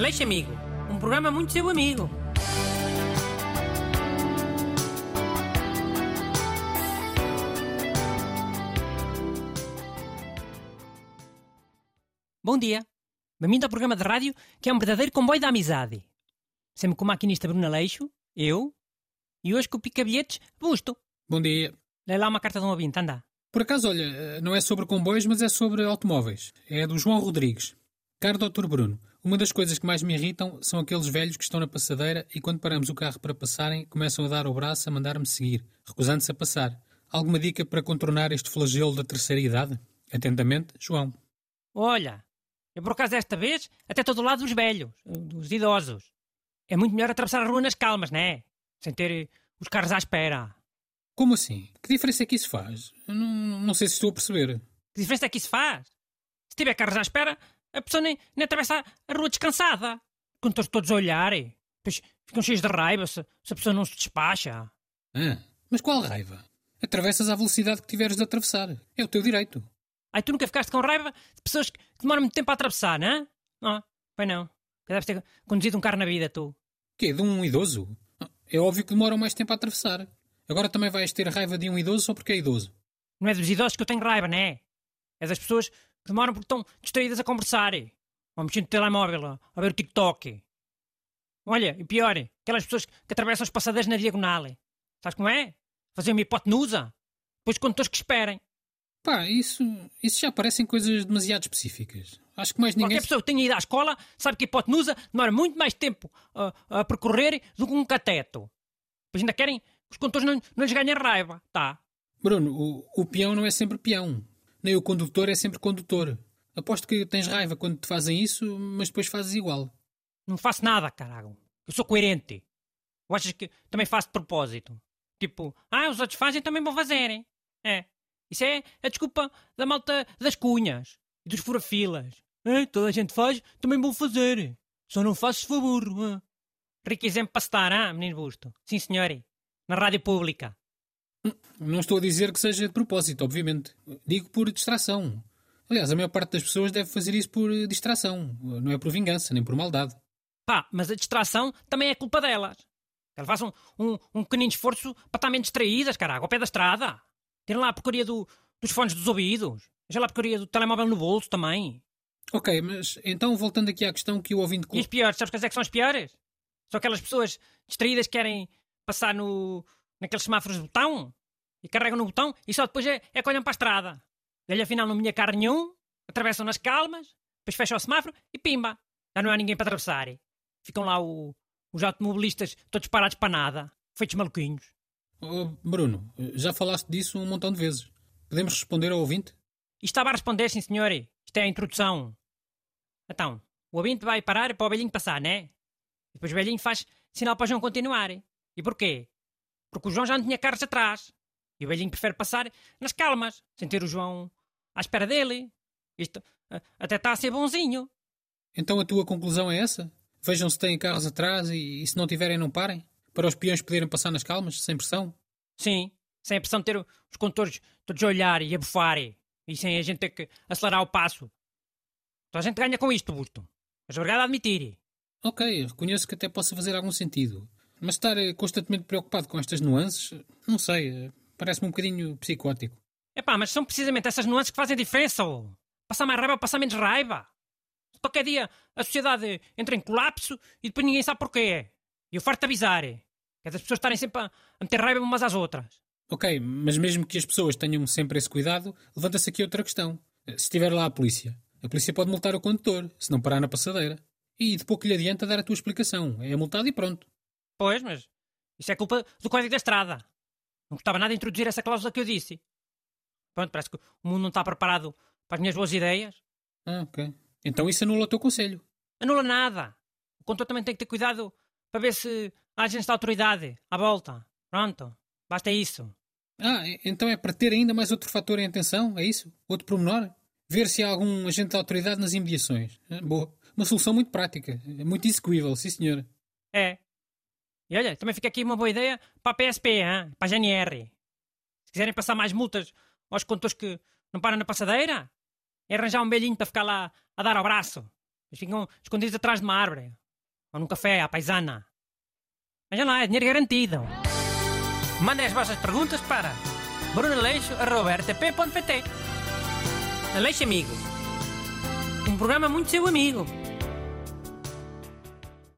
Leixo Amigo, um programa muito seu amigo. Bom dia, bem-vindo ao programa de rádio que é um verdadeiro comboio da amizade. Sempre com o maquinista Bruno Leixo, eu, e hoje com o Pica Bilhetes, Busto. Bom dia. Lê lá uma carta de um ouvinte, anda. Por acaso, olha, não é sobre comboios, mas é sobre automóveis. É do João Rodrigues. Caro Dr. Bruno, uma das coisas que mais me irritam são aqueles velhos que estão na passadeira e quando paramos o carro para passarem, começam a dar o braço a mandar-me seguir, recusando-se a passar. Alguma dica para contornar este flagelo da terceira idade? Atentamente, João. Olha, eu por acaso desta vez até estou do lado dos velhos, dos idosos. É muito melhor atravessar a rua nas calmas, não é? Sem ter os carros à espera. Como assim? Que diferença é que isso faz? Não sei se estou a perceber. Que diferença é que isso faz? Se tiver carros à espera, a pessoa nem atravessa a rua descansada. Quando estão todos a olhar, depois ficam cheios de raiva se a pessoa não se despacha. Mas qual raiva? Atravessas à velocidade que tiveres de atravessar. É o teu direito. Ai, tu nunca ficaste com raiva de pessoas que demoram muito tempo a atravessar, não é? Ah, pois não. Que deves ter conduzido um carro na vida, tu. Quê? De um idoso? É óbvio que demoram mais tempo a atravessar. Agora também vais ter raiva de um idoso só porque é idoso. Não é dos idosos que eu tenho raiva, não é? É das pessoas que demoram porque estão distraídas a conversar. Ou mexendo no telemóvel, a ver o TikTok. Olha, e pior, aquelas pessoas que atravessam os passadeiros na diagonal. Sabes como é? Fazer uma hipotenusa. Depois condutores que esperem. Pá, isso já parecem coisas demasiado específicas. Acho que mais ninguém... Qualquer pessoa que tenha ido à escola sabe que a hipotenusa demora muito mais tempo a percorrer do que um cateto. Pois ainda querem... Os condutores não lhes ganham raiva, tá? Bruno, o peão não é sempre peão. Nem o condutor é sempre condutor. Aposto que tens raiva quando te fazem isso, mas depois fazes igual. Não faço nada, caralho. Eu sou coerente. Ou achas que também faço de propósito? Tipo, os outros fazem, também vão fazerem. É. Isso é a desculpa da malta das cunhas e dos furafilas. Toda a gente faz, também vão fazer. Só não faço se for burro. Rico exemplo para estar, menino Busto? Sim, senhor. Na Rádio Pública. Não estou a dizer que seja de propósito, obviamente. Digo por distração. Aliás, a maior parte das pessoas deve fazer isso por distração. Não é por vingança, nem por maldade. Pá, mas a distração também é culpa delas. Elas façam um pequenino esforço para estar menos distraídas, caralho, ao pé da estrada. Tirem lá a porcaria dos fones dos ouvidos. Deixem lá a porcaria do telemóvel no bolso também. Ok, mas então voltando aqui à questão que o ouvinte... E os piores, sabes quais é que são os piores? São aquelas pessoas distraídas que querem... passar naqueles semáforos de botão e carregam no botão e só depois é que olham para a estrada. Ele afinal não vinha carro nenhum, atravessam nas calmas, depois fecham o semáforo e pimba. Já não há ninguém para atravessar. Ficam lá os automobilistas todos parados para nada, feitos maluquinhos. Bruno, já falaste disso um montão de vezes. Podemos responder ao ouvinte? Isto estava a responder, sim senhor. Isto é a introdução. Então, o ouvinte vai parar para o velhinho passar, né? E depois o velhinho faz sinal para o João continuar. E porquê? Porque o João já não tinha carros atrás. E o velhinho prefere passar nas calmas, sem ter o João à espera dele. Isto até está a ser bonzinho. Então a tua conclusão é essa? Vejam se têm carros atrás e se não tiverem não parem? Para os peões poderem passar nas calmas, sem pressão? Sim, sem a pressão de ter os condutores todos a olhar e a bufar. E sem a gente ter que acelerar o passo. Então a gente ganha com isto, Busto. Mas obrigado a admitir. Ok, reconheço que até possa fazer algum sentido. Mas estar constantemente preocupado com estas nuances, não sei, parece-me um bocadinho psicótico. Epá, mas são precisamente essas nuances que fazem diferença. Passar mais raiva ou passar menos raiva. Qualquer dia a sociedade entra em colapso e depois ninguém sabe porquê. E eu farto de avisar. Que é das pessoas estarem sempre a meter raiva umas às outras. Ok, mas mesmo que as pessoas tenham sempre esse cuidado, levanta-se aqui outra questão. Se estiver lá a polícia pode multar o condutor, se não parar na passadeira. E de pouco lhe adianta dar a tua explicação. É multado e pronto. Pois, mas isso é culpa do Código da Estrada. Não gostava nada de introduzir essa cláusula que eu disse. Pronto, parece que o mundo não está preparado para as minhas boas ideias. Ok. Então isso anula o teu conselho. Anula nada. O condutor também tem que ter cuidado para ver se há agentes da autoridade à volta. Pronto. Basta isso. Então é para ter ainda mais outro fator em atenção? É isso? Outro pormenor? Ver se há algum agente da autoridade nas imediações. Boa. Uma solução muito prática. Muito execuível, sim senhor. É. E olha, também fica aqui uma boa ideia para a PSP, hein? Para a GNR. Se quiserem passar mais multas aos condutores que não param na passadeira, é arranjar um velhinho para ficar lá a dar ao braço. Eles ficam escondidos atrás de uma árvore. Ou num café, à paisana. Mas já não é dinheiro garantido. Mandem as vossas perguntas para brunaleixo.rtp.pt. Aleixo Amigo, um programa muito seu amigo.